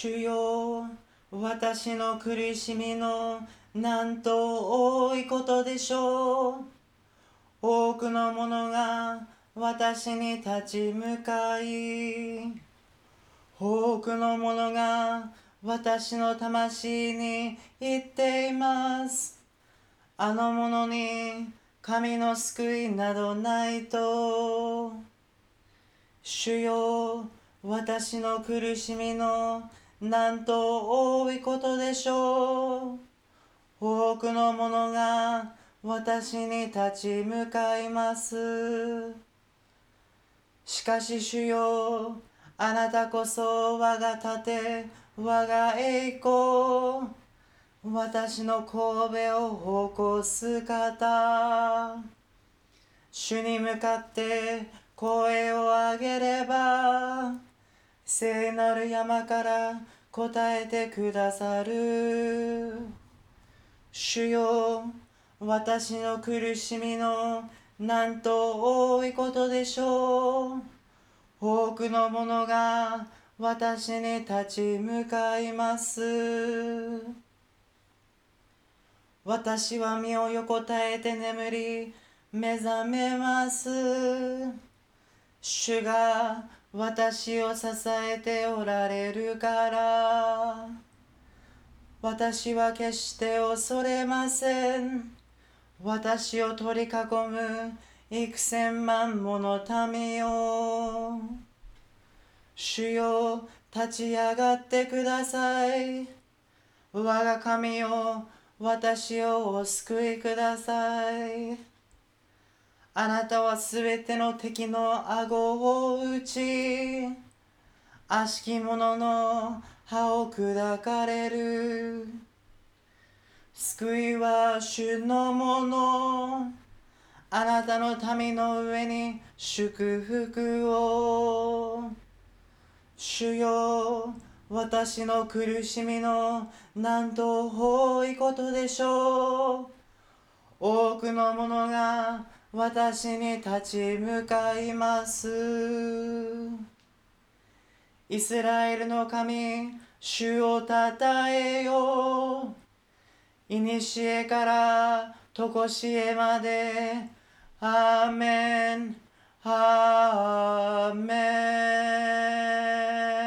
主よ、私の苦しみのなんと多いことでしょう。多くのものが私に立ち向かい、多くのものが私の魂に言っています。あのものに神の救いなどないと。主よ、私の苦しみのなんと多いことでしょう。多くのものが私に立ち向かいます。しかし主よ、あなたこそ我が盾、我が栄光、私の頭を誇す方。主に向かって声を上げれば、聖なる山から答えてくださる。主よ、私の苦しみのなんと多いことでしょう。多くのものが私に立ち向かいます。私は身を横たえて眠り、目覚めます。主が私を支えておられるから、私は決して恐れません。私を取り囲む幾千万もの民よ、主よ、立ち上がってください。我が神よ、私をお救いください。あなたはすべての敵の顎を打ち、悪しき者の歯を砕かれる。救いは主のもの。あなたの民の上に祝福を。主よ、私の苦しみのなんと多いことでしょう。多くのものが私に立ち向かいます。イスラエルの神、主をたたえよ。いにしえからとこしえまで。アーメン、アーメン。